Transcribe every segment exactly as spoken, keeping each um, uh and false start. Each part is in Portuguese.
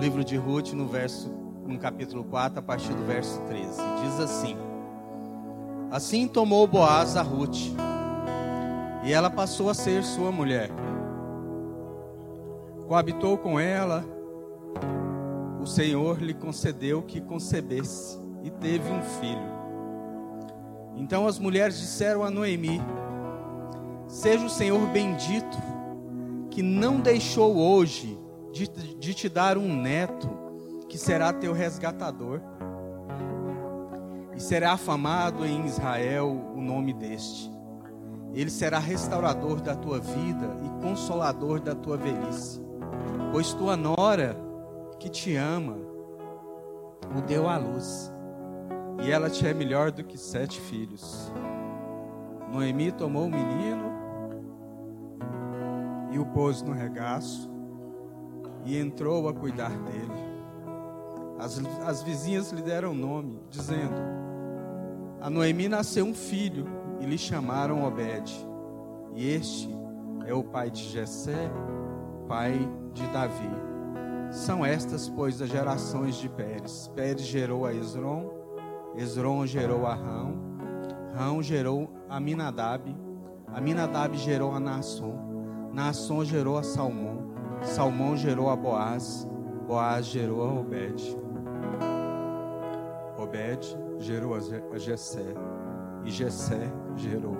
no livro de Ruth, no, verso, no capítulo quatro, a partir do verso treze. Diz assim: assim tomou Boaz a Ruth, e ela passou a ser sua mulher. Coabitou com ela, o Senhor lhe concedeu que concebesse, e teve um filho. Então as mulheres disseram a Noemi: seja o Senhor bendito, que não deixou hoje de, de te dar um neto, que será teu resgatador, e será afamado em Israel o nome deste. Ele será restaurador da tua vida e consolador da tua velhice, pois tua nora, que te ama, o deu à luz, e ela te é melhor do que sete filhos. Noemi tomou o menino e o pôs no regaço e entrou a cuidar dele. As, as vizinhas lhe deram nome, dizendo: a Noemi nasceu um filho, e lhe chamaram Obed, e este é o pai de Jessé, pai de Davi. São estas, pois, as gerações de Pérez. Pérez gerou a Esron, Esron gerou a Rão, Rão gerou a Minadabe, a Minadabe gerou a Naasson, Naasson gerou a Salmão, Salmão gerou a Boaz, Boaz gerou a Obed, Obed gerou a Jessé, e Jessé gerou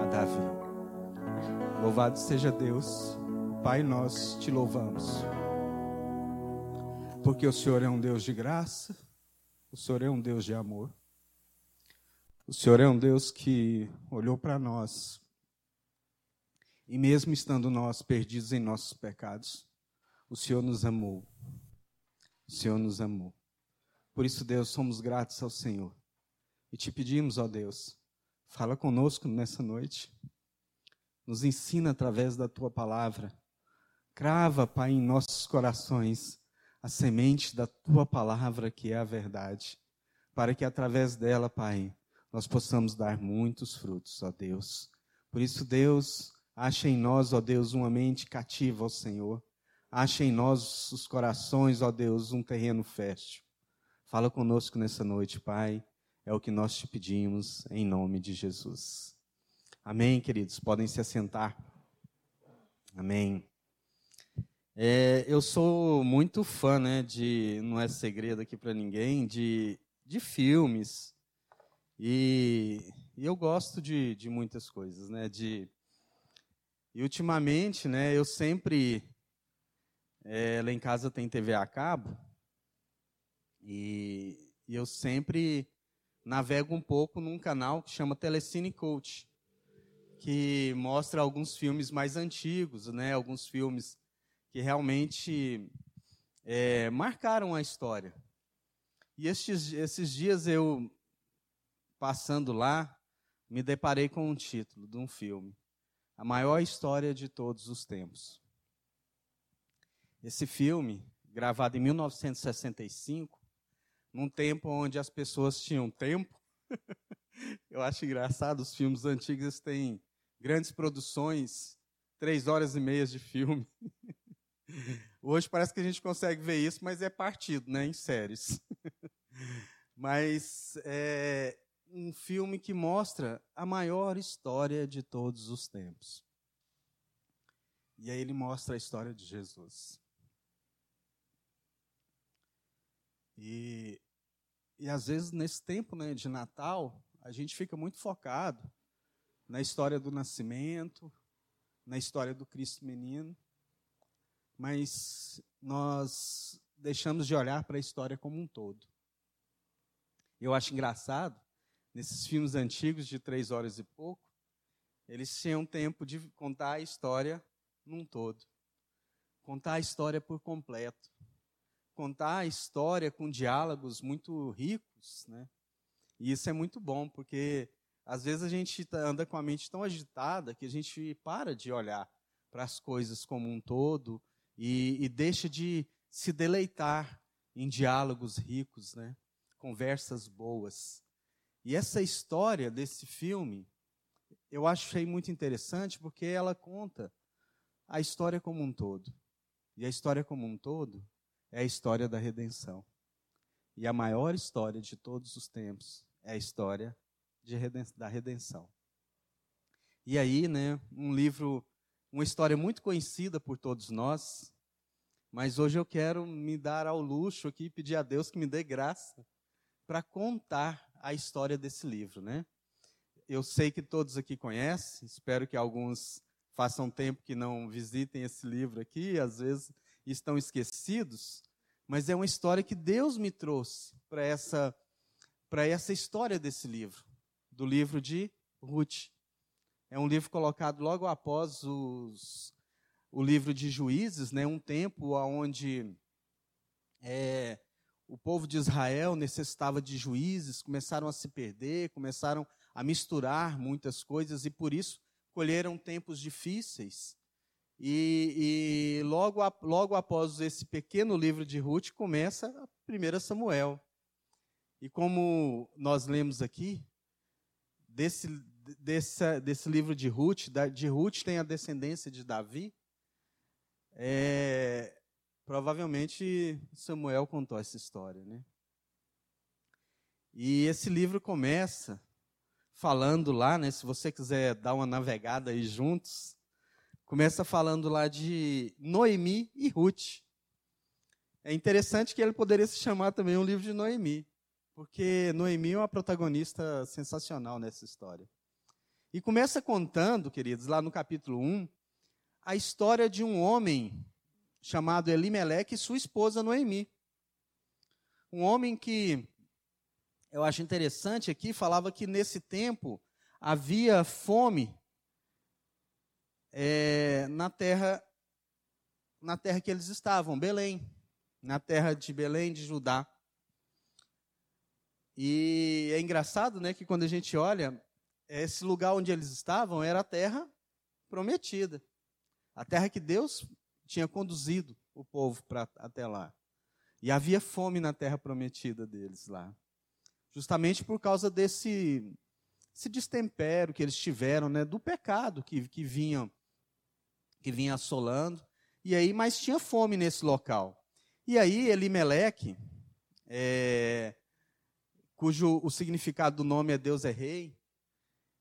a Davi. Louvado seja Deus. Pai, nós te louvamos, porque o Senhor é um Deus de graça, o Senhor é um Deus de amor, o Senhor é um Deus que olhou para nós, e mesmo estando nós perdidos em nossos pecados, o Senhor nos amou, o Senhor nos amou. Por isso, Deus, somos gratos ao Senhor, e te pedimos, ó Deus, fala conosco nessa noite, nos ensina através da Tua palavra, crava, Pai, em nossos corações a semente da Tua palavra, que é a verdade, para que através dela, Pai, nós possamos dar muitos frutos, ó Deus. Por isso, Deus, acha em nós, ó Deus, uma mente cativa ao Senhor, acha em nós os corações, ó Deus, um terreno fértil. Fala conosco nessa noite, Pai. É o que nós te pedimos, em nome de Jesus. Amém, queridos? Podem se assentar. Amém. É, eu sou muito fã, né, de, não é segredo aqui para ninguém, de, de filmes. E, e eu gosto de, de muitas coisas, né? De, e ultimamente, né, eu sempre... É, lá em casa tem T V a cabo. E, e eu sempre... navego um pouco num canal que chama Telecine Cult, que mostra alguns filmes mais antigos, né? Alguns filmes que realmente é, marcaram a história. E estes, esses dias eu, passando lá, me deparei com um título de um filme: A Maior História de Todos os Tempos. Esse filme, gravado em mil novecentos e sessenta e cinco, num tempo onde as pessoas tinham tempo. Eu acho engraçado, os filmes antigos têm grandes produções, três horas e meia de filme. Hoje parece que a gente consegue ver isso, mas é partido, né, em séries. Mas é um filme que mostra a maior história de todos os tempos. E aí ele mostra a história de Jesus. E, e, às vezes, nesse tempo, né, de Natal, a gente fica muito focado na história do nascimento, na história do Cristo menino, mas nós deixamos de olhar para a história como um todo. Eu acho engraçado, nesses filmes antigos de três horas e pouco, eles tinham tempo de contar a história num todo, contar a história por completo, contar a história com diálogos muito ricos, né? E isso é muito bom, porque às vezes a gente anda com a mente tão agitada que a gente para de olhar para as coisas como um todo e, e deixa de se deleitar em diálogos ricos, né? Conversas boas. E essa história desse filme, eu achei muito interessante, porque ela conta a história como um todo. E a história como um todo é a história da redenção. E a maior história de todos os tempos é a história de reden- da redenção. E aí, né, um livro, uma história muito conhecida por todos nós, mas hoje eu quero me dar ao luxo aqui e pedir a Deus que me dê graça para contar a história desse livro, né? Eu sei que todos aqui conhecem, espero que alguns façam tempo que não visitem esse livro aqui, às vezes estão esquecidos, mas é uma história que Deus me trouxe para essa, para essa história desse livro, do livro de Ruth. É um livro colocado logo após os, o livro de Juízes, né? Um tempo onde é, o povo de Israel necessitava de juízes, começaram a se perder, começaram a misturar muitas coisas e, por isso, colheram tempos difíceis. E, e logo, a, logo após esse pequeno livro de Ruth, começa a Primeiro Samuel. E como nós lemos aqui, desse, desse, desse livro de Ruth, de Ruth tem a descendência de Davi, é, provavelmente Samuel contou essa história, né? E esse livro começa falando lá, né, se você quiser dar uma navegada aí juntos, começa falando lá de Noemi e Ruth. É interessante que ele poderia se chamar também um livro de Noemi, porque Noemi é uma protagonista sensacional nessa história. E começa contando, queridos, lá no capítulo um, a história de um homem chamado Elimeleque e sua esposa Noemi. Um homem que... eu acho interessante aqui, falava que nesse tempo havia fome é, na, terra, na terra que eles estavam, Belém, na terra de Belém, de Judá. E é engraçado, né, que quando a gente olha, esse lugar onde eles estavam era a terra prometida, a terra que Deus tinha conduzido o povo pra, até lá. E havia fome na terra prometida deles lá. Justamente por causa desse, desse destempero que eles tiveram, né, do pecado que, que, vinha, que vinha assolando. E aí, mas tinha fome nesse local. E aí, Elimeleque, é, cujo o significado do nome é Deus é Rei,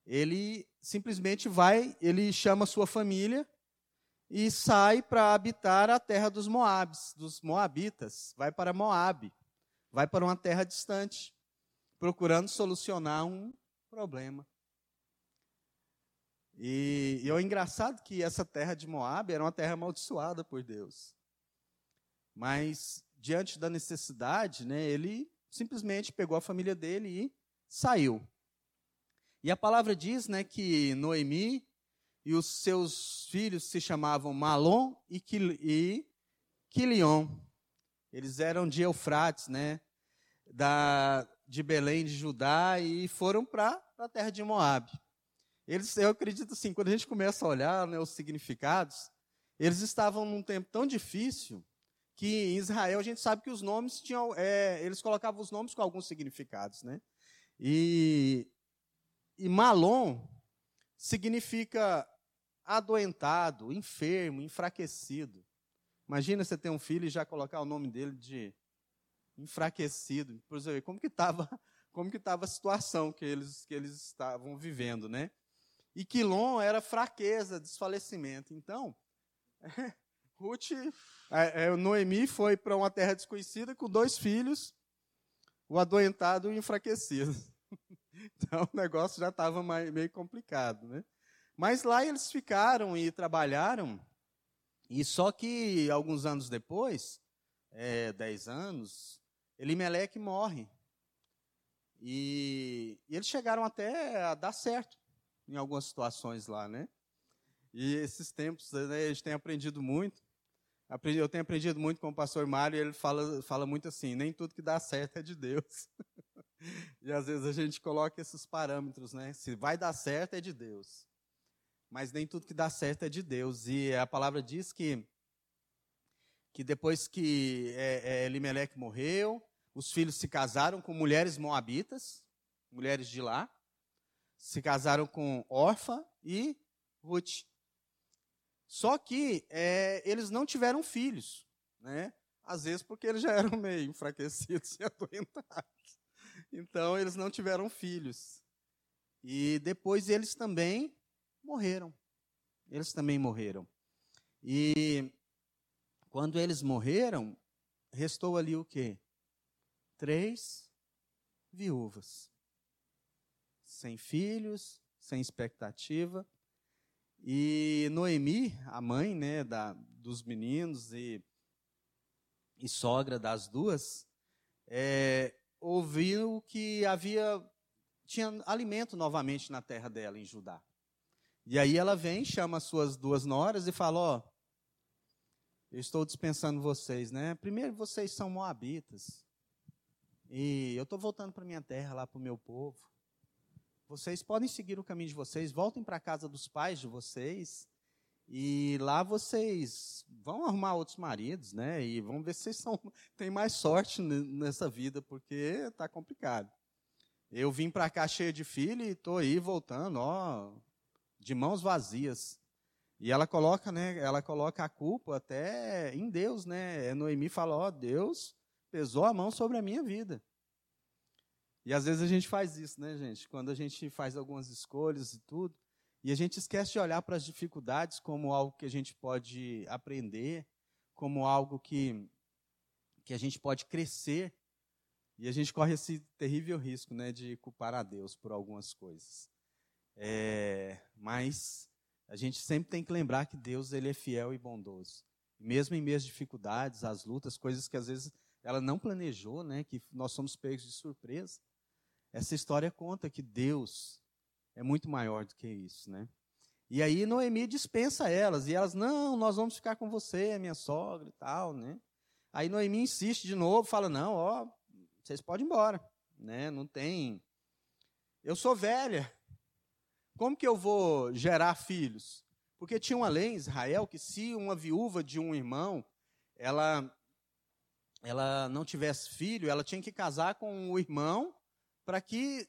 ele simplesmente vai, ele chama sua família e sai para habitar a terra dos Moabs, dos Moabitas, vai para Moabe, vai para uma terra distante, procurando solucionar um problema. E, e é engraçado que essa terra de Moabe era uma terra amaldiçoada por Deus. Mas, diante da necessidade, né, ele simplesmente pegou a família dele e saiu. E a palavra diz, né, que Noemi e os seus filhos se chamavam Malon e, Quil- e Quiliom. Eles eram de Eufrates, né, da... de Belém, de Judá, e foram para a terra de Moabe. Eles, eu acredito assim, quando a gente começa a olhar, né, os significados, eles estavam num tempo tão difícil que em Israel a gente sabe que os nomes tinham, é, eles colocavam os nomes com alguns significados, né? E, e Malon significa adoentado, enfermo, enfraquecido. Imagina você ter um filho e já colocar o nome dele de enfraquecido, por exemplo, como que estava como que estava a situação que eles, que eles estavam vivendo, né? E Quilom era fraqueza, desfalecimento. Então, é, Ruth, é, é, Noemi foi para uma terra desconhecida com dois filhos, o adoentado e o enfraquecido. Então, o negócio já estava meio complicado, né? Mas lá eles ficaram e trabalharam, e só que alguns anos depois, é, dez anos, Elimeleque morre. E, e eles chegaram até a dar certo em algumas situações lá, né? E esses tempos, né, a gente tem aprendido muito. Aprendi, eu tenho aprendido muito com o pastor Mário, ele fala, fala muito assim, nem tudo que dá certo é de Deus. E às vezes a gente coloca esses parâmetros, né? Se vai dar certo, é de Deus. Mas nem tudo que dá certo é de Deus. E a palavra diz que, que depois que é, é, Elimeleque morreu, os filhos se casaram com mulheres moabitas, mulheres de lá, se casaram com Orfa e Ruth. Só que é, eles não tiveram filhos, né? Às vezes porque eles já eram meio enfraquecidos e adoentados. Então, eles não tiveram filhos. E depois eles também morreram. Eles também morreram. E quando eles morreram, restou ali o quê? Três viúvas. Sem filhos, sem expectativa. E Noemi, a mãe, né, da, dos meninos e, e sogra das duas, é, ouviu que havia, tinha alimento novamente na terra dela, em Judá. E aí ela vem, chama as suas duas noras e fala, ó, oh, eu estou dispensando vocês, né? Primeiro, vocês são moabitas. E eu estou voltando para a minha terra, lá para o meu povo. Vocês podem seguir o caminho de vocês, voltem para a casa dos pais de vocês e lá vocês vão arrumar outros maridos, né? E vão ver se vocês são, têm mais sorte nessa vida, porque está complicado. Eu vim para cá cheio de filho e estou aí voltando, ó, de mãos vazias. E ela coloca, né, ela coloca a culpa até em Deus, né? Noemi fala, ó, Deus pesou a mão sobre a minha vida. E às vezes a gente faz isso, né, gente? Quando a gente faz algumas escolhas e tudo, e a gente esquece de olhar para as dificuldades como algo que a gente pode aprender, como algo que, que a gente pode crescer, e a gente corre esse terrível risco, né, de culpar a Deus por algumas coisas. É, mas a gente sempre tem que lembrar que Deus, ele é fiel e bondoso. Mesmo em meio às dificuldades, às lutas, coisas que às vezes ela não planejou, né, que nós somos pegos de surpresa, essa história conta que Deus é muito maior do que isso, né? E aí Noemi dispensa elas, e elas, não, nós vamos ficar com você, minha sogra e tal, né? Aí Noemi insiste de novo, fala, não, ó, vocês podem ir embora, né? Não tem... Eu sou velha, como que eu vou gerar filhos? Porque tinha uma lei em Israel que se uma viúva de um irmão, ela... ela não tivesse filho, ela tinha que casar com o irmão para que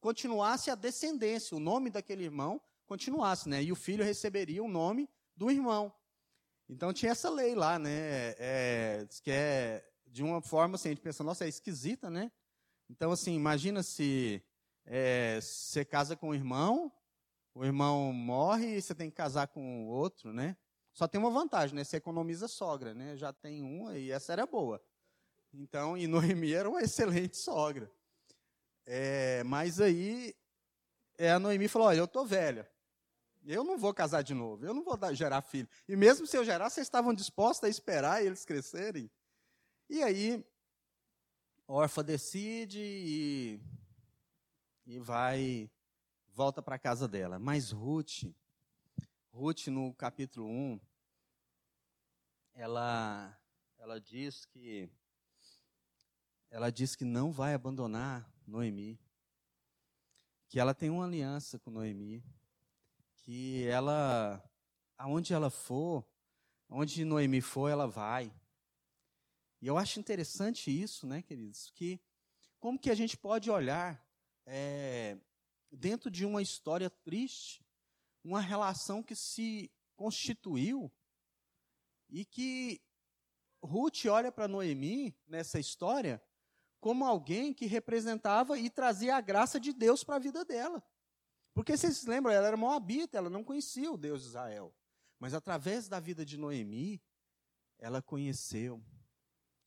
continuasse a descendência, o nome daquele irmão continuasse, né? E o filho receberia o nome do irmão. Então, tinha essa lei lá, né? É, que é, de uma forma, assim, a gente pensa, nossa, é esquisita, né? Então, assim, imagina se é, você casa com um irmão, o irmão morre e você tem que casar com o outro, né? Só tem uma vantagem, né? Você economiza sogra, né? Já tem uma e essa era boa. Então, e Noemi era uma excelente sogra. É, mas aí, é, a Noemi falou, olha, eu estou velha, eu não vou casar de novo, eu não vou dar, gerar filho. E mesmo se eu gerar, vocês estavam dispostos a esperar eles crescerem? E aí, Orfa decide e, e vai, volta para a casa dela. Mas Ruth, Ruth, no capítulo um, ela, ela diz que... ela diz que não vai abandonar Noemi, que ela tem uma aliança com Noemi, que ela, aonde ela for, aonde Noemi for, ela vai. E eu acho interessante isso, né, queridos, que como que a gente pode olhar é, dentro de uma história triste, uma relação que se constituiu e que Ruth olha para Noemi nessa história como alguém que representava e trazia a graça de Deus para a vida dela. Porque, vocês se lembram, ela era moabita, ela não conhecia o Deus de Israel. Mas, através da vida de Noemi, ela conheceu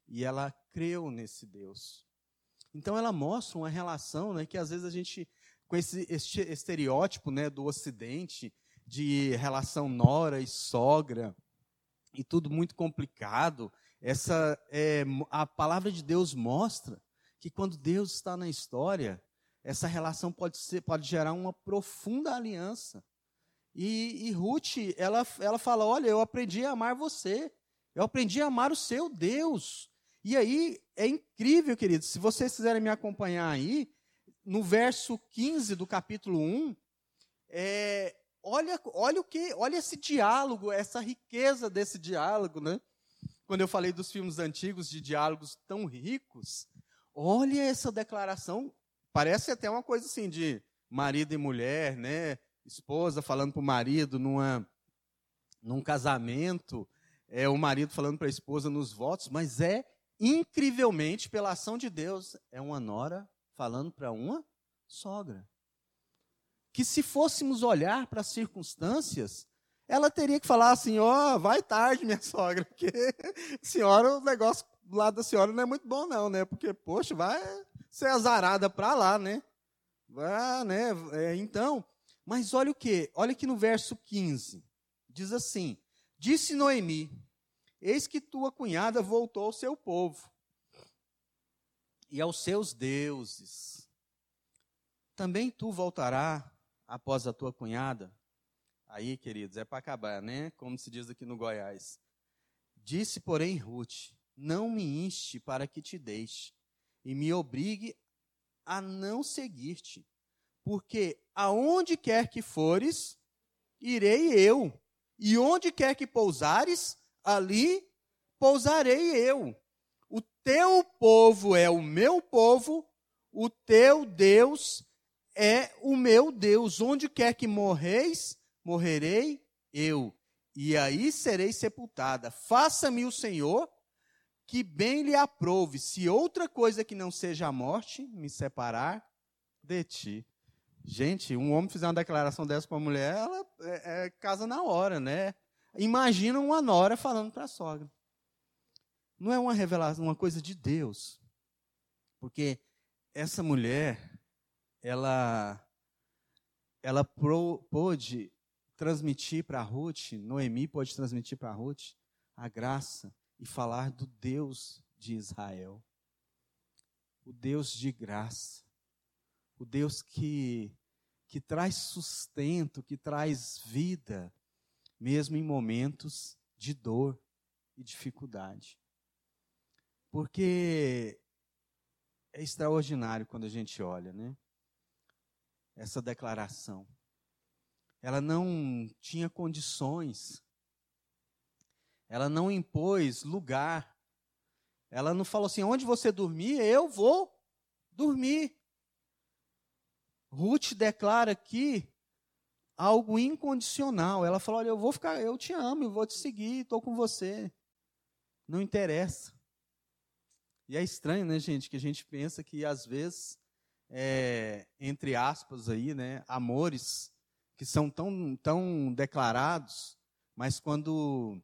e ela creu nesse Deus. Então, ela mostra uma relação, né, que, às vezes, a gente, com esse estereótipo, né, do Ocidente, de relação nora e sogra, e tudo muito complicado, essa, é, a palavra de Deus mostra que quando Deus está na história, essa relação pode, ser, pode gerar uma profunda aliança. E, e Ruth, ela, ela fala, olha, eu aprendi a amar você, eu aprendi a amar o seu Deus. E aí, é incrível, queridos, se vocês quiserem me acompanhar aí, no verso quinze do capítulo um, é, olha, olha, o que, olha esse diálogo, essa riqueza desse diálogo, né? Quando eu falei dos filmes antigos de diálogos tão ricos, olha essa declaração, parece até uma coisa assim de marido e mulher, né? Esposa falando para o marido numa, num casamento, é o marido falando para a esposa nos votos, mas é, incrivelmente, pela ação de Deus, é uma nora falando para uma sogra. Que se fôssemos olhar para as circunstâncias, ela teria que falar assim, ó, oh, vai tarde, minha sogra, porque senhora, o negócio do lado da senhora não é muito bom não, né? Porque, poxa, vai ser azarada para lá, né? Ah, né? É, então, mas olha o quê? Olha aqui no verso quinze. Diz assim, disse Noemi, eis que tua cunhada voltou ao seu povo e aos seus deuses. Também tu voltará após a tua cunhada? Aí, queridos, é para acabar, né? Como se diz aqui no Goiás. Disse, porém, Ruth, não me inste para que te deixe e me obrigue a não seguir-te, porque aonde quer que fores, irei eu, e onde quer que pousares, ali pousarei eu. O teu povo é o meu povo, o teu Deus é o meu Deus. Onde quer que morreis, morrerei eu, e aí serei sepultada. Faça-me o Senhor que bem lhe aprove, se outra coisa que não seja a morte me separar de ti. Gente, um homem fizer uma declaração dessa para uma mulher, ela é, é, casa na hora, né? Imagina uma nora falando para a sogra. Não é uma revelação, uma coisa de Deus. Porque essa mulher, ela, ela pro, pôde transmitir para Ruth, Noemi pôde transmitir para Ruth a graça e falar do Deus de Israel, o Deus de graça, o Deus que, que traz sustento, que traz vida, mesmo em momentos de dor e dificuldade. Porque é extraordinário quando a gente olha, né? Essa declaração. Ela não tinha condições, ela não impôs lugar, ela não falou assim, onde você dormir, eu vou dormir. Ruth declara aqui algo incondicional. Ela fala, olha, eu vou ficar, eu te amo, eu vou te seguir, estou com você. Não interessa. E é estranho, né, gente, que a gente pensa que, às vezes, é, entre aspas, aí, né, amores que são tão, tão declarados, mas quando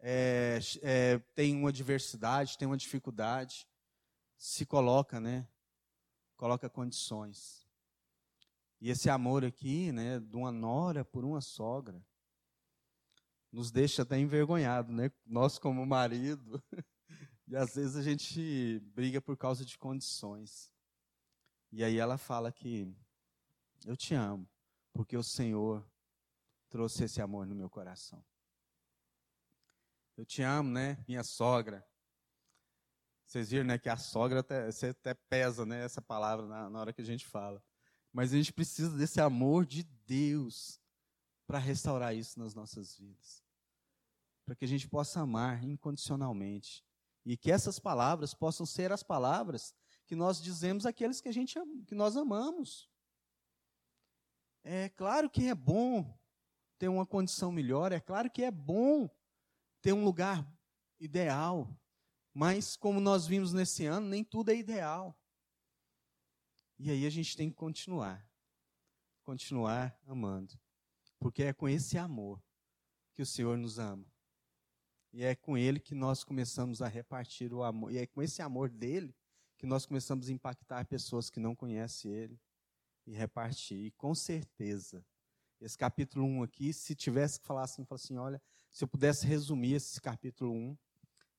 é, é, tem uma adversidade, tem uma dificuldade, se coloca, né, coloca condições. E esse amor aqui, né, de uma nora por uma sogra, nos deixa até envergonhados, né? Nós como marido, e às vezes a gente briga por causa de condições. E aí ela fala que eu te amo, porque o Senhor trouxe esse amor no meu coração. Eu te amo, né, minha sogra. Vocês viram, né, que a sogra até, você até pesa, né, essa palavra na, na hora que a gente fala. Mas a gente precisa desse amor de Deus para restaurar isso nas nossas vidas. Para que a gente possa amar incondicionalmente. E que essas palavras possam ser as palavras que nós dizemos àqueles que, a gente, que nós amamos. É claro que é bom ter uma condição melhor, é claro que é bom ter um lugar ideal. Mas, como nós vimos nesse ano, nem tudo é ideal. E aí a gente tem que continuar, continuar amando, porque é com esse amor que o Senhor nos ama. E é com ele que nós começamos a repartir o amor, e é com esse amor dele que nós começamos a impactar pessoas que não conhecem ele e repartir. E com certeza, esse capítulo um aqui, se tivesse que falar assim, falar assim, olha, se eu pudesse resumir esse capítulo um,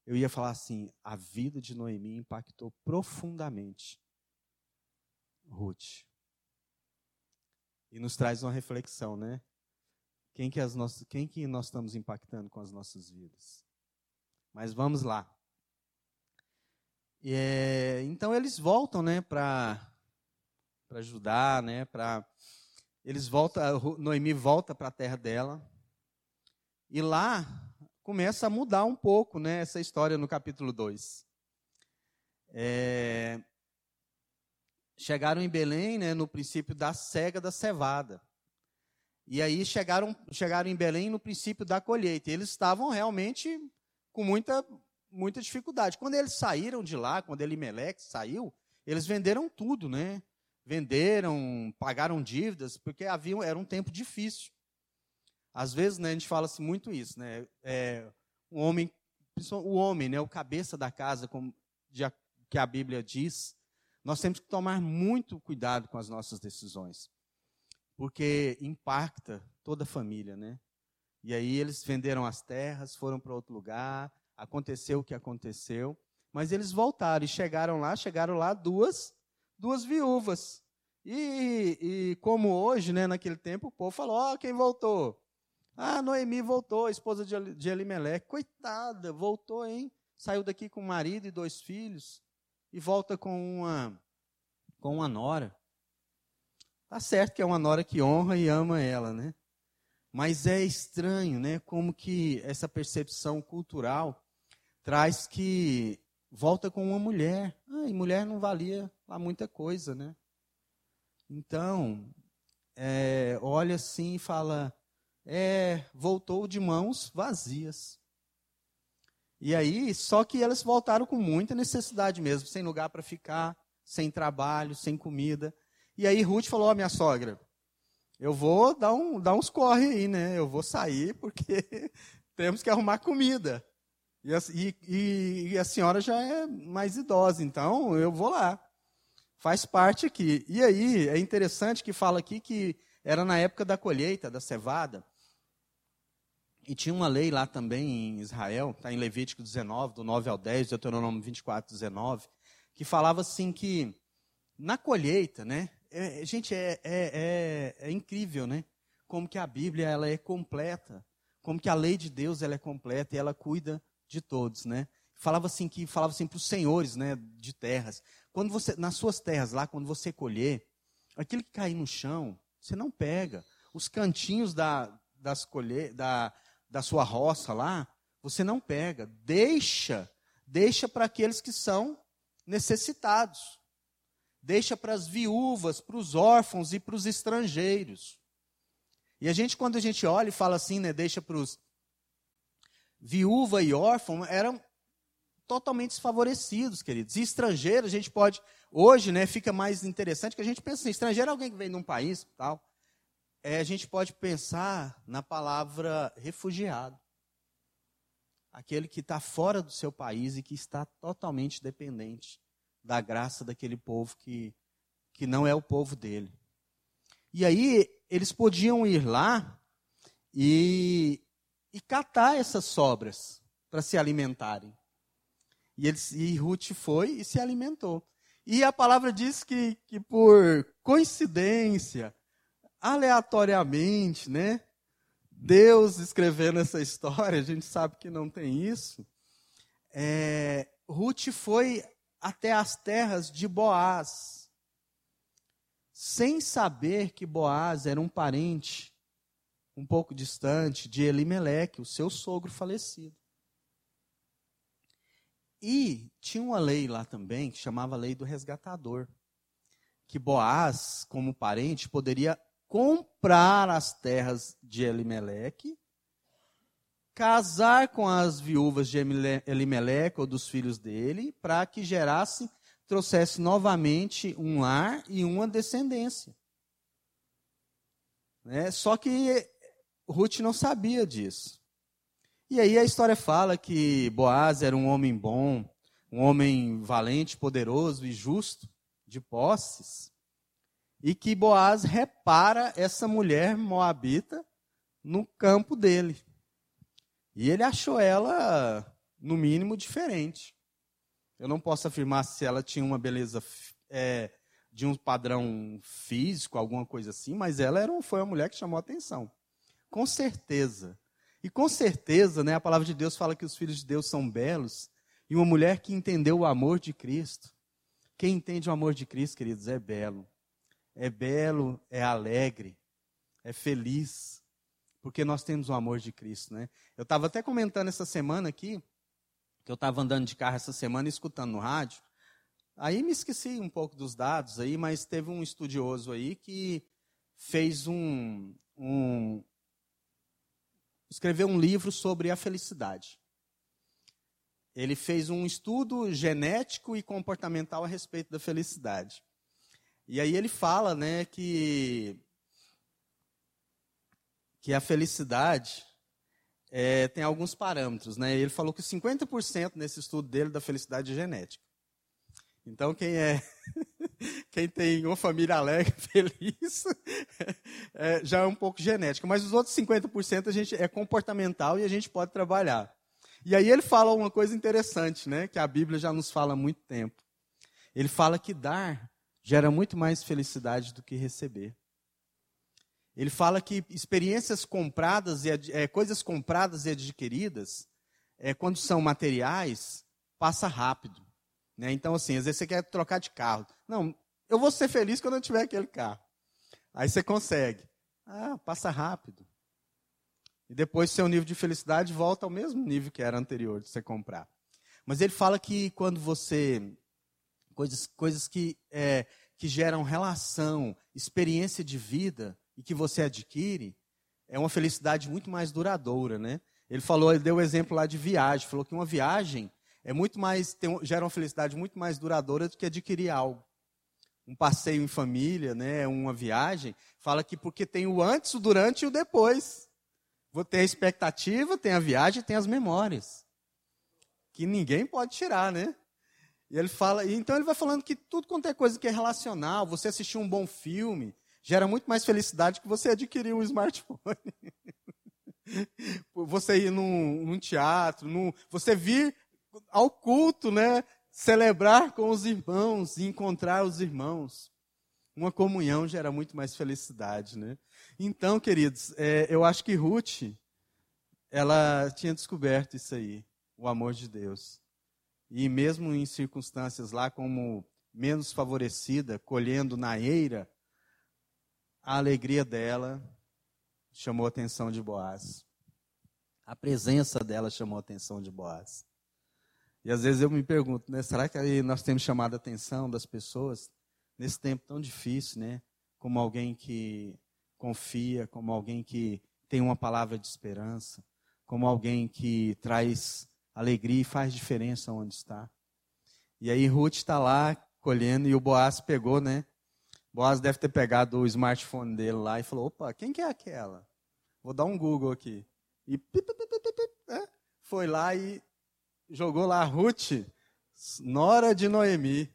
eu ia falar assim, a vida de Noemi impactou profundamente Ruth. E nos traz uma reflexão, né? Quem que, as nossas, quem que nós estamos impactando com as nossas vidas? Mas vamos lá. É, então eles voltam, né, para ajudar, né? Pra, eles voltam, Noemi volta para a terra dela. E lá começa a mudar um pouco, né, essa história no capítulo dois. É... Chegaram em Belém, né, no princípio da cega da cevada. E aí chegaram, chegaram em Belém no princípio da colheita. E eles estavam realmente com muita, muita dificuldade. Quando eles saíram de lá, quando Elimeleque saiu, eles venderam tudo, né? Venderam, pagaram dívidas, porque havia, era um tempo difícil. Às vezes, né, a gente fala assim, muito isso, né? É, o homem, o homem, né, o cabeça da casa, como de, que a Bíblia diz, nós temos que tomar muito cuidado com as nossas decisões, porque impacta toda a família, né? E aí eles venderam as terras, foram para outro lugar, aconteceu o que aconteceu, mas eles voltaram e chegaram lá, chegaram lá duas, duas viúvas. E, e como hoje, né, naquele tempo, o povo falou, ó, oh, quem voltou? Ah, Noemi voltou, a esposa de Elimeleque. Coitada, voltou, hein? Saiu daqui com o marido e dois filhos e volta com uma, com uma nora. Tá certo que é uma nora que honra e ama ela, né? Mas é estranho, né? Como que essa percepção cultural traz que volta com uma mulher. Ah, e mulher não valia lá muita coisa, né? Então, é, olha assim e fala... É, voltou de mãos vazias. E aí, só que elas voltaram com muita necessidade mesmo, sem lugar para ficar, sem trabalho, sem comida. E aí Ruth falou, ó, oh, minha sogra, eu vou dar, um, dar uns corre aí, né? Eu vou sair porque temos que arrumar comida. E a, e, e a senhora já é mais idosa, então eu vou lá. Faz parte aqui. E aí, é interessante que fala aqui que era na época da colheita, da cevada. E tinha uma lei lá também em Israel, está em Levítico dezenove, do nove ao dez, Deuteronômio vinte e quatro, dezenove, que falava assim que na colheita, né, é, gente, é, é, é, é incrível, né, como que a Bíblia ela é completa, como que a lei de Deus ela é completa e ela cuida de todos, né? Falava assim que falava assim para os senhores, né, de terras, quando você nas suas terras lá, quando você colher, aquilo que cair no chão você não pega. Os cantinhos da, das colhe, da, da sua roça lá, você não pega. Deixa, deixa para aqueles que são necessitados. Deixa para as viúvas, para os órfãos e para os estrangeiros. E a gente, quando a gente olha e fala assim, né, deixa para os... Viúva e órfão eram totalmente desfavorecidos, queridos. E estrangeiro, a gente pode... Hoje, né, fica mais interessante que a gente pensa assim, estrangeiro é alguém que vem de um país, tal. É, a gente pode pensar na palavra refugiado. Aquele que está fora do seu país e que está totalmente dependente da graça daquele povo que, que não é o povo dele. E aí, eles podiam ir lá e, e catar essas sobras para se alimentarem. E, eles, e Ruth foi e se alimentou. E a palavra diz que, que por coincidência, aleatoriamente, né, Deus escrevendo essa história, a gente sabe que não tem isso, é, Ruth foi até as terras de Boaz, sem saber que Boaz era um parente um pouco distante de Elimeleque, o seu sogro falecido. E tinha uma lei lá também, que chamava a lei do resgatador, que Boaz, como parente, poderia comprar as terras de Elimeleque, casar com as viúvas de Elimeleque ou dos filhos dele, para que gerasse, trouxesse novamente um lar e uma descendência. Né? Só que Ruth não sabia disso. E aí a história fala que Boaz era um homem bom, um homem valente, poderoso e justo, de posses, e que Boaz repara essa mulher moabita no campo dele. E ele achou ela, no mínimo, diferente. Eu não posso afirmar se ela tinha uma beleza é, de um padrão físico, alguma coisa assim, mas ela era, foi uma mulher que chamou a atenção. Com certeza. E com certeza, né, a palavra de Deus fala que os filhos de Deus são belos. E uma mulher que entendeu o amor de Cristo. Quem entende o amor de Cristo, queridos, é belo. É belo, é alegre, é feliz. Porque nós temos o amor de Cristo, né? Eu estava até comentando essa semana aqui, que eu estava andando de carro essa semana e escutando no rádio. Aí me esqueci um pouco dos dados aí, mas teve um estudioso aí que fez um, um escreveu um livro sobre a felicidade. Ele fez um estudo genético e comportamental a respeito da felicidade. E aí ele fala, né, que, que a felicidade é, tem alguns parâmetros, né? Ele falou que cinquenta por cento nesse estudo dele da felicidade é genética. Então, quem é quem tem uma família alegre, feliz, é, já é um pouco genética. Mas os outros cinquenta por cento a gente, é comportamental e a gente pode trabalhar. E aí ele fala uma coisa interessante, né, que a Bíblia já nos fala há muito tempo. Ele fala que dar gera muito mais felicidade do que receber. Ele fala que experiências compradas, e é, coisas compradas e adquiridas, é, quando são materiais, passa rápido. Né? Então, assim, às vezes você quer trocar de carro. Não, eu vou ser feliz quando eu tiver aquele carro. Aí você consegue. Ah, passa rápido. E depois seu nível de felicidade volta ao mesmo nível que era anterior de você comprar. Mas ele fala que quando você... Coisas, coisas que, é, que geram relação, experiência de vida e que você adquire, é uma felicidade muito mais duradoura. Né? Ele falou, ele deu o exemplo lá de viagem. Falou que uma viagem é muito mais, tem, gera uma felicidade muito mais duradoura do que adquirir algo. Um passeio em família, né, uma viagem, fala que porque tem o antes, o durante e o depois. Vou ter a expectativa, tem a viagem, tem as memórias. Que ninguém pode tirar, né? E ele fala, então ele vai falando que tudo quanto é coisa que é relacional, você assistir um bom filme, gera muito mais felicidade que você adquirir um smartphone. Você ir num, num teatro, num, você vir ao culto, né? Celebrar com os irmãos e encontrar os irmãos. Uma comunhão gera muito mais felicidade, né? Então, queridos, é, eu acho que Ruth, ela tinha descoberto isso aí, o amor de Deus. E mesmo em circunstâncias lá como menos favorecida, colhendo na eira, a alegria dela chamou a atenção de Boaz. A presença dela chamou a atenção de Boaz. E às vezes eu me pergunto, né, será que nós temos chamado a atenção das pessoas nesse tempo tão difícil, né? Como alguém que confia, como alguém que tem uma palavra de esperança, como alguém que traz alegria e faz diferença onde está. E aí Ruth está lá colhendo e o Boaz pegou, né? Boaz deve ter pegado o smartphone dele lá e falou, opa, quem que é aquela? Vou dar um Google aqui. E pip, pip, pip, pip, né? Foi lá e jogou lá Ruth, nora de Noemi.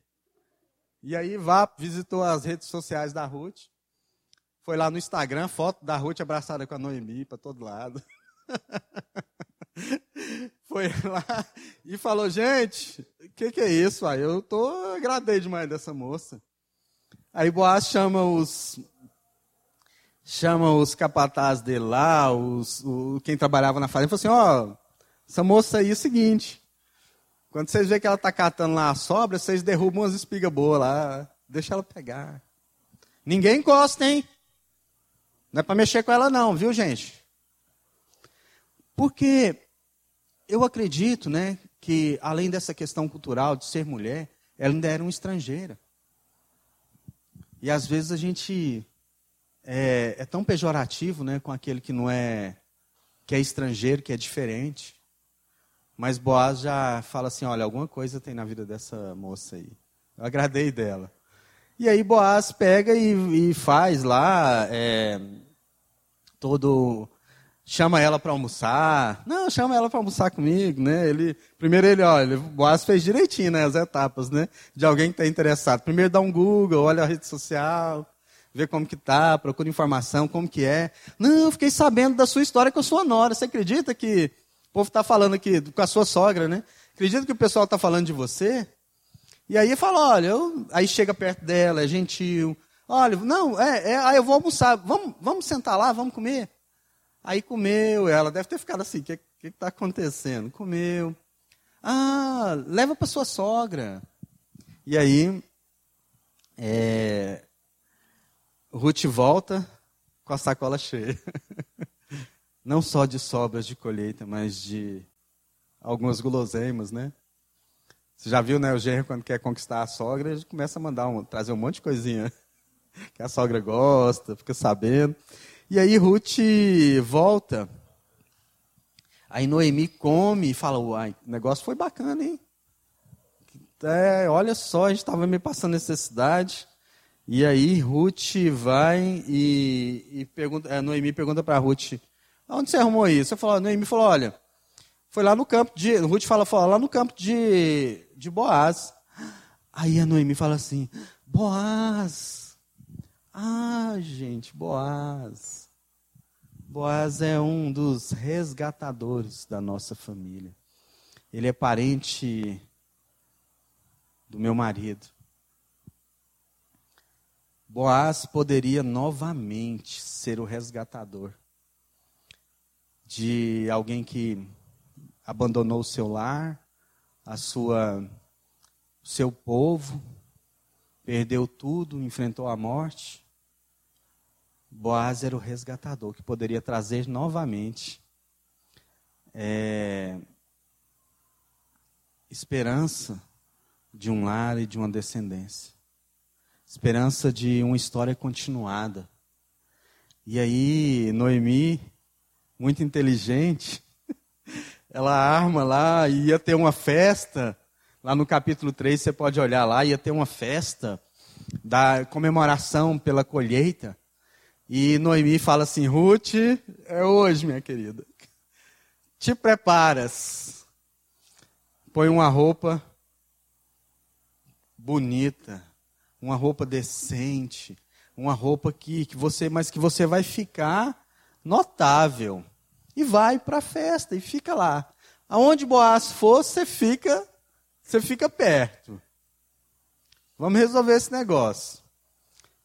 E aí vá, visitou as redes sociais da Ruth, foi lá no Instagram, foto da Ruth abraçada com a Noemi para todo lado. Foi lá e falou, gente, o que, que é isso? Ah, eu tô, agradei demais dessa moça. Aí Boaz chama os, chama os capatazes dele lá, os, o, quem trabalhava na fazenda, e falou assim, ó, oh, essa moça aí é o seguinte... Quando vocês veem que ela está catando lá a sobra, vocês derrubam umas espigas boas lá. Deixa ela pegar. Ninguém encosta, hein? Não é para mexer com ela não, viu, gente? Porque eu acredito, né, que além dessa questão cultural de ser mulher, ela ainda era uma estrangeira. E às vezes a gente é, é tão pejorativo, né, com aquele que não é, que é estrangeiro, que é diferente. Mas Boaz já fala assim, olha, alguma coisa tem na vida dessa moça aí. Eu agradei dela. E aí Boaz pega e, e faz lá, é, todo... Chama ela para almoçar. Não, chama ela para almoçar comigo, né? Ele, primeiro ele, olha, Boaz fez direitinho, né, as etapas, né? De alguém que está interessado. Primeiro dá um Google, olha a rede social, vê como que tá, procura informação, como que é. Não, eu fiquei sabendo da sua história que eu sou a nora. Você acredita que... O povo está falando aqui com a sua sogra, né? Acredito que o pessoal está falando de você. E aí fala, olha, eu... aí chega perto dela, é gentil. Olha, não, é, é, aí eu vou almoçar. Vamos, vamos sentar lá, vamos comer? Aí comeu, ela deve ter ficado assim, o que está acontecendo? Comeu. Ah, leva para sua sogra. E aí, é... Ruth volta com a sacola cheia. Não só de sobras de colheita, mas de algumas guloseimas, né? Você já viu, né, o genro, quando quer conquistar a sogra, ele começa a mandar um, trazer um monte de coisinha. que a sogra gosta, fica sabendo. E aí Ruth volta. Aí Noemi come e fala, uai, o negócio foi bacana, hein? É, olha só, a gente estava meio passando necessidade. E aí Ruth vai e, e pergunta, a Noemi pergunta para Ruth, onde você arrumou isso? Falo, a Noemi falou, olha, foi lá no campo de... Ruth fala, fala lá no campo de, de Boaz. Aí a Noemi fala assim, Boaz. Ah, gente, Boaz. Boaz é um dos resgatadores da nossa família. Ele é parente do meu marido. Boaz poderia novamente ser o resgatador de alguém que abandonou o seu lar, a sua, o seu povo, perdeu tudo, enfrentou a morte. Boaz era o resgatador que poderia trazer novamente é, esperança de um lar e de uma descendência. Esperança de uma história continuada. E aí, Noemi, muito inteligente, ela arma lá, ia ter uma festa, lá no capítulo três, você pode olhar lá, ia ter uma festa da comemoração pela colheita. E Noemi fala assim, Ruth, é hoje, minha querida. Te preparas. Põe uma roupa bonita, uma roupa decente, uma roupa que, que você, mas que você vai ficar notável. E vai para a festa e fica lá. Aonde Boaz for, você fica, você fica perto. Vamos resolver esse negócio.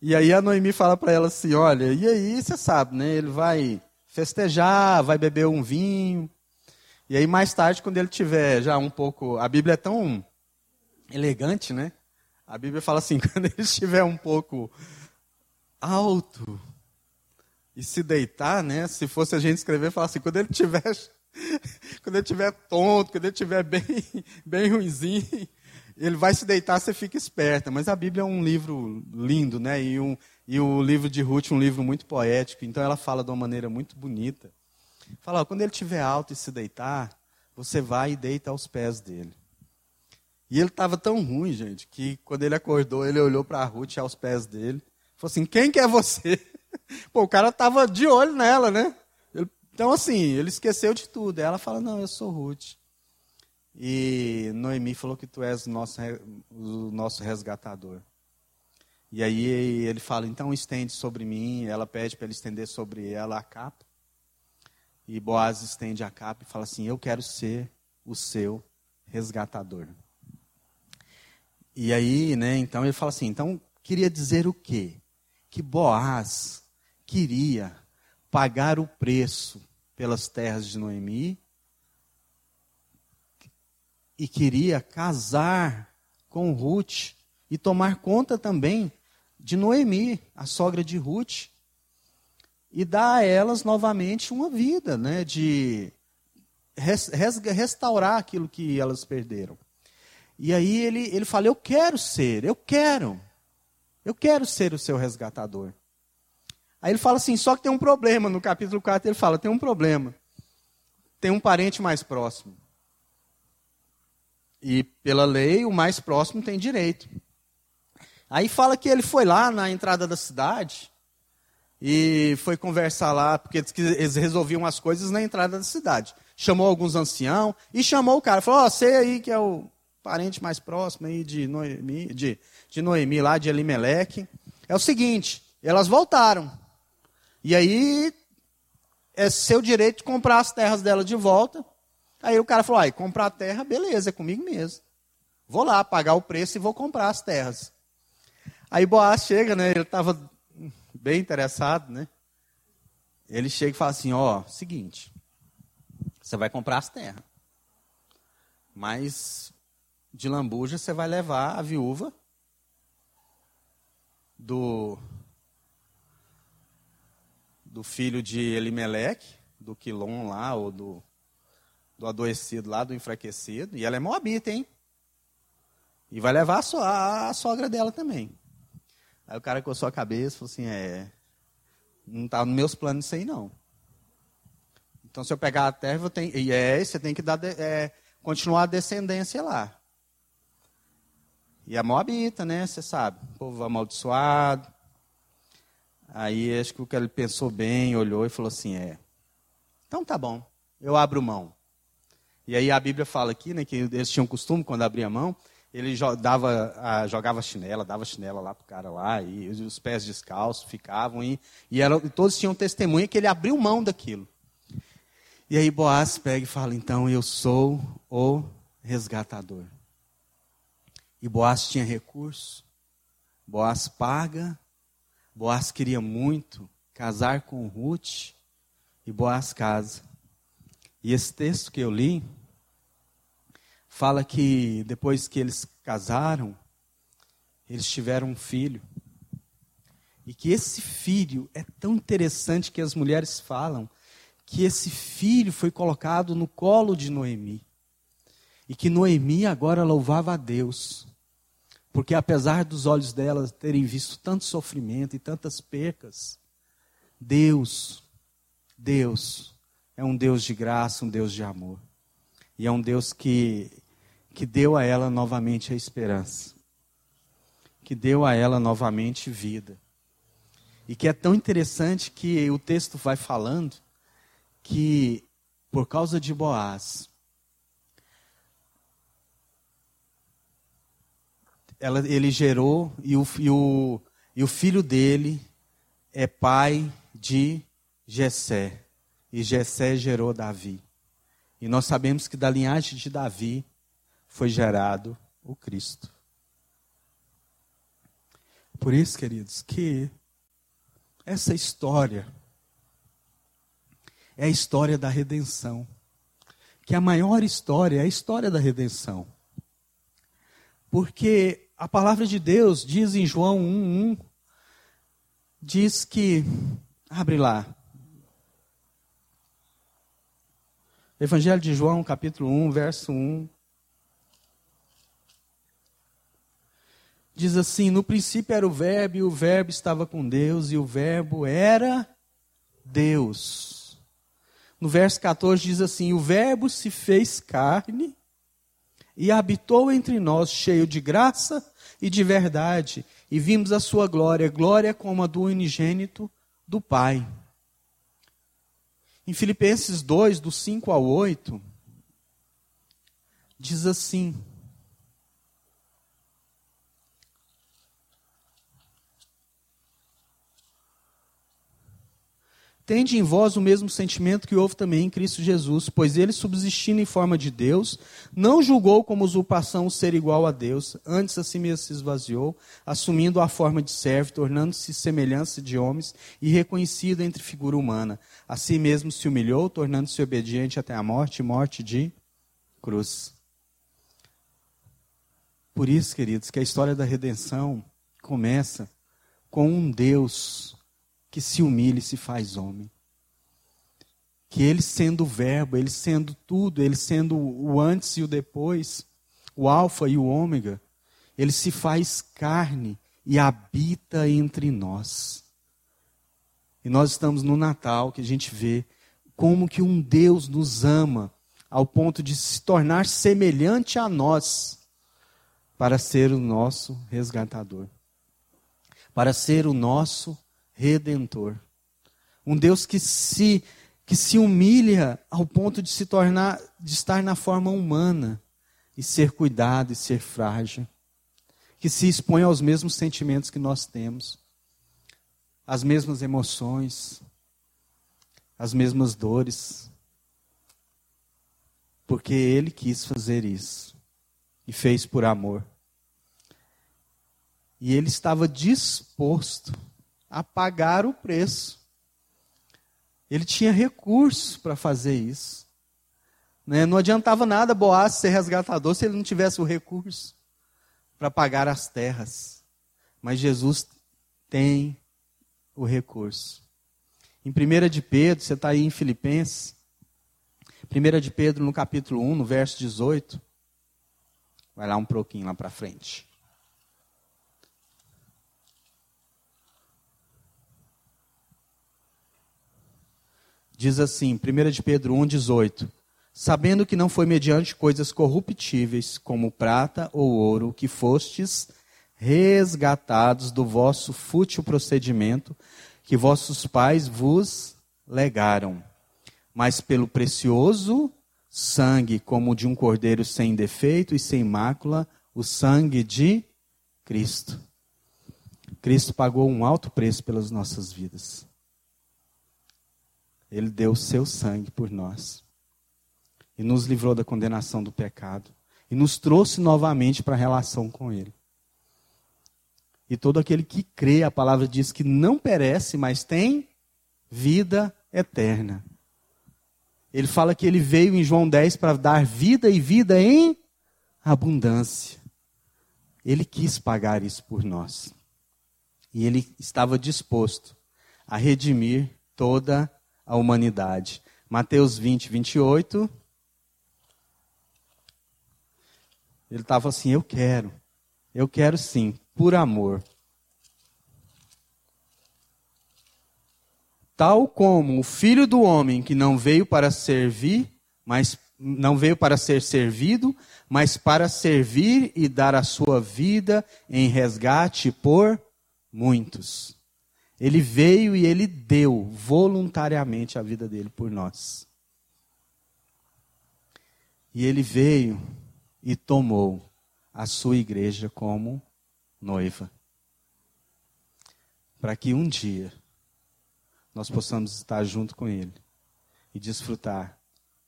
E aí a Noemi fala para ela assim, olha, e aí você sabe, né? Ele vai festejar, vai beber um vinho. E aí mais tarde, quando ele tiver já um pouco... A Bíblia é tão elegante, né? A Bíblia fala assim, quando ele estiver um pouco alto e se deitar, né? Se fosse a gente escrever, fala assim, quando ele estiver quando ele estiver tonto, quando ele estiver bem, bem ruinzinho, ele vai se deitar, você fica esperta. Mas a Bíblia é um livro lindo, né? E, um, e o livro de Ruth é um livro muito poético, então ela fala de uma maneira muito bonita. Fala, ó, quando ele estiver alto e se deitar, você vai e deita aos pés dele. E ele estava tão ruim, gente, que quando ele acordou, ele olhou para a Ruth aos pés dele. Falou assim, quem que é você? Pô, o cara estava de olho nela, né? Ele, então, assim, ele esqueceu de tudo. Aí ela fala, não, eu sou Ruth. E Noemi falou que tu és o nosso, o nosso resgatador. E aí ele fala, então estende sobre mim. Ela pede para ele estender sobre ela a capa. E Boaz estende a capa e fala assim, eu quero ser o seu resgatador. E aí, né, então ele fala assim, então queria dizer o quê? Que Boaz queria pagar o preço pelas terras de Noemi e queria casar com Ruth e tomar conta também de Noemi, a sogra de Ruth, e dar a elas novamente uma vida, né, de res, restaurar aquilo que elas perderam. E aí ele, ele fala, eu quero ser, eu quero, eu quero ser o seu resgatador. Aí ele fala assim, só que tem um problema, no capítulo quatro ele fala, tem um problema, tem um parente mais próximo. E pela lei, o mais próximo tem direito. Aí fala que ele foi lá na entrada da cidade e foi conversar lá, porque eles resolviam as coisas na entrada da cidade. Chamou alguns anciãos e chamou o cara, falou, ó, oh, você aí que é o... parente mais próximo aí de Noemi, de, de Noemi lá, de Elimeleque. É o seguinte, elas voltaram. E aí, é seu direito de comprar as terras dela de volta. Aí o cara falou, ah, comprar a terra, beleza, é comigo mesmo. Vou lá pagar o preço e vou comprar as terras. Aí Boaz chega, né, ele estava bem interessado, né? Ele chega e fala assim, ó, oh, seguinte, você vai comprar as terras. Mas... de lambuja, você vai levar a viúva do, do filho de Elimeleque, do Quiliom lá, ou do, do adoecido lá, do enfraquecido. E ela é moabita, hein? E vai levar a, so, a, a sogra dela também. Aí o cara coçou a cabeça e falou assim, é, não está nos meus planos isso aí não. Então, se eu pegar a terra, eu tenho, e é, você tem que dar, é, continuar a descendência lá. E a moabita, né? Você sabe, o povo amaldiçoado. Aí acho que o que ele pensou bem, olhou e falou assim, é, então tá bom, eu abro mão. E aí a Bíblia fala aqui, né, que eles tinham costume, quando abria a mão, ele dava, a, jogava chinela, dava chinela lá pro cara lá, e os pés descalços ficavam, e, e, era, e todos tinham testemunha que ele abriu mão daquilo. E aí Boaz pega e fala, então eu sou o resgatador. E Boaz tinha recurso, Boaz paga, Boaz queria muito casar com Ruth, e Boaz casa. E esse texto que eu li, fala que depois que eles casaram, eles tiveram um filho. E que esse filho, é tão interessante que as mulheres falam, que esse filho foi colocado no colo de Noemi. E que Noemi agora louvava a Deus. Porque apesar dos olhos dela terem visto tanto sofrimento e tantas percas, Deus, Deus é um Deus de graça, um Deus de amor. E é um Deus que, que deu a ela novamente a esperança. Que deu a ela novamente vida. E que é tão interessante que o texto vai falando que, por causa de Boaz, Ela, ele gerou, e o, e, o, e o filho dele é pai de Jessé. E Jessé gerou Davi. E nós sabemos que da linhagem de Davi foi gerado o Cristo. Por isso, queridos, que essa história é a história da redenção. Que a maior história é a história da redenção. Porque a palavra de Deus diz em João um, um, diz que, abre lá, Evangelho de João, capítulo um, verso um, diz assim, no princípio era o verbo, e o verbo estava com Deus, e o verbo era Deus. No verso catorze diz assim, o verbo se fez carne, e habitou entre nós, cheio de graça e de verdade. E vimos a sua glória, glória como a do unigênito do Pai. Em Filipenses dois, do cinco ao oito, diz assim. Tende em vós o mesmo sentimento que houve também em Cristo Jesus, pois ele, subsistindo em forma de Deus, não julgou como usurpação o ser igual a Deus, antes a si mesmo se esvaziou, assumindo a forma de servo, tornando-se semelhança de homens e reconhecido entre figura humana. A si mesmo se humilhou, tornando-se obediente até a morte, morte de cruz. Por isso, queridos, que a história da redenção começa com um Deus que se humilha e se faz homem. Que ele sendo o verbo, ele sendo tudo, ele sendo o antes e o depois, o alfa e o ômega, ele se faz carne e habita entre nós. E nós estamos no Natal, que a gente vê como que um Deus nos ama, ao ponto de se tornar semelhante a nós, para ser o nosso resgatador. Para ser o nosso Redentor. Um Deus que se, que se humilha ao ponto de se tornar, de estar na forma humana e ser cuidado e ser frágil. Que se expõe aos mesmos sentimentos que nós temos, às mesmas emoções, às mesmas dores. Porque ele quis fazer isso e fez por amor. E ele estava disposto a pagar o preço. Ele tinha recursos para fazer isso. Né? Não adiantava nada Boaz ser resgatador se ele não tivesse o recurso para pagar as terras. Mas Jesus tem o recurso. Em primeira de Pedro, você está aí em Filipenses, primeira de Pedro no capítulo um, no verso dezoito, vai lá um pouquinho lá para frente. Diz assim, primeira de Pedro um, dezoito. Sabendo que não foi mediante coisas corruptíveis, como prata ou ouro, que fostes resgatados do vosso fútil procedimento, que vossos pais vos legaram, mas pelo precioso sangue, como de um cordeiro sem defeito e sem mácula, o sangue de Cristo. Cristo pagou um alto preço pelas nossas vidas. Ele deu o seu sangue por nós. E nos livrou da condenação do pecado. E nos trouxe novamente para a relação com Ele. E todo aquele que crê, a palavra diz que não perece, mas tem vida eterna. Ele fala que ele veio em João dez para dar vida e vida em abundância. Ele quis pagar isso por nós. E ele estava disposto a redimir toda a humanidade. Mateus vinte, vinte e oito. Ele estava assim, eu quero. Eu quero sim, por amor. Tal como o Filho do Homem que não veio para servir, mas não veio para ser servido, mas para servir e dar a sua vida em resgate por muitos. Ele veio e ele deu voluntariamente a vida dele por nós. E ele veio e tomou a sua igreja como noiva. Para que um dia nós possamos estar junto com ele e desfrutar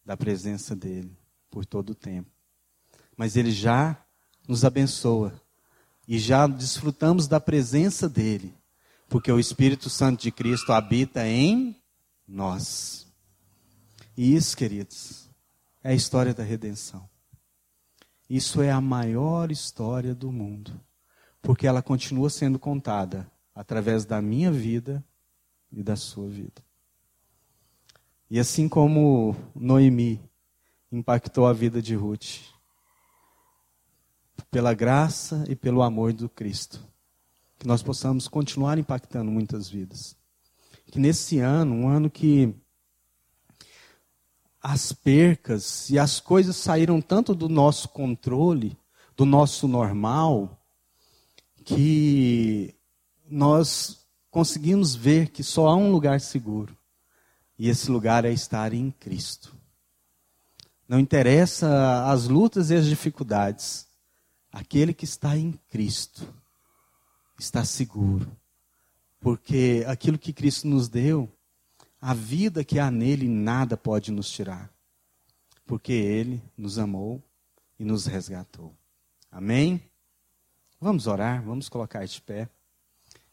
da presença dele por todo o tempo. Mas ele já nos abençoa e já desfrutamos da presença dele. Porque o Espírito Santo de Cristo habita em nós. E isso, queridos, é a história da redenção. Isso é a maior história do mundo. Porque ela continua sendo contada através da minha vida e da sua vida. E assim como Noemi impactou a vida de Ruth, pela graça e pelo amor do Cristo, que nós possamos continuar impactando muitas vidas. Que nesse ano, um ano que as percas e as coisas saíram tanto do nosso controle, do nosso normal, que nós conseguimos ver que só há um lugar seguro. E esse lugar é estar em Cristo. Não interessa as lutas e as dificuldades. Aquele que está em Cristo está seguro, porque aquilo que Cristo nos deu, a vida que há nele, nada pode nos tirar, porque ele nos amou e nos resgatou. Amém? Vamos orar, vamos colocar de pé.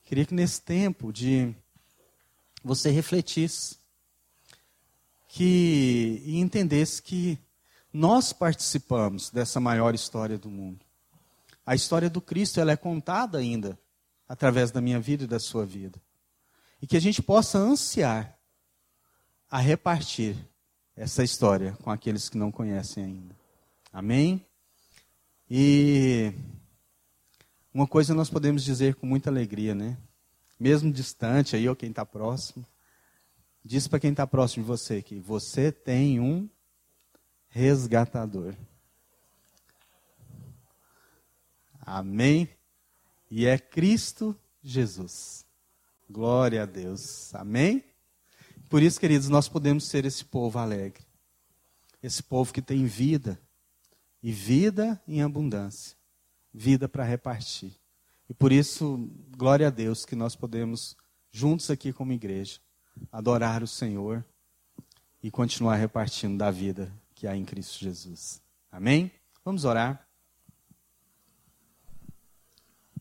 Queria que nesse tempo de você refletisse que, e entendesse que nós participamos dessa maior história do mundo. A história do Cristo, ela é contada ainda através da minha vida e da sua vida. E que a gente possa ansiar a repartir essa história com aqueles que não conhecem ainda. Amém? E uma coisa nós podemos dizer com muita alegria, né? Mesmo distante, aí, ou quem está próximo, diz para quem está próximo de você que você tem um resgatador. Amém? E é Cristo Jesus. Glória a Deus. Amém? Por isso, queridos, nós podemos ser esse povo alegre. Esse povo que tem vida. E vida em abundância. Vida para repartir. E por isso, glória a Deus, que nós podemos, juntos aqui como igreja, adorar o Senhor e continuar repartindo da vida que há em Cristo Jesus. Amém? Vamos orar.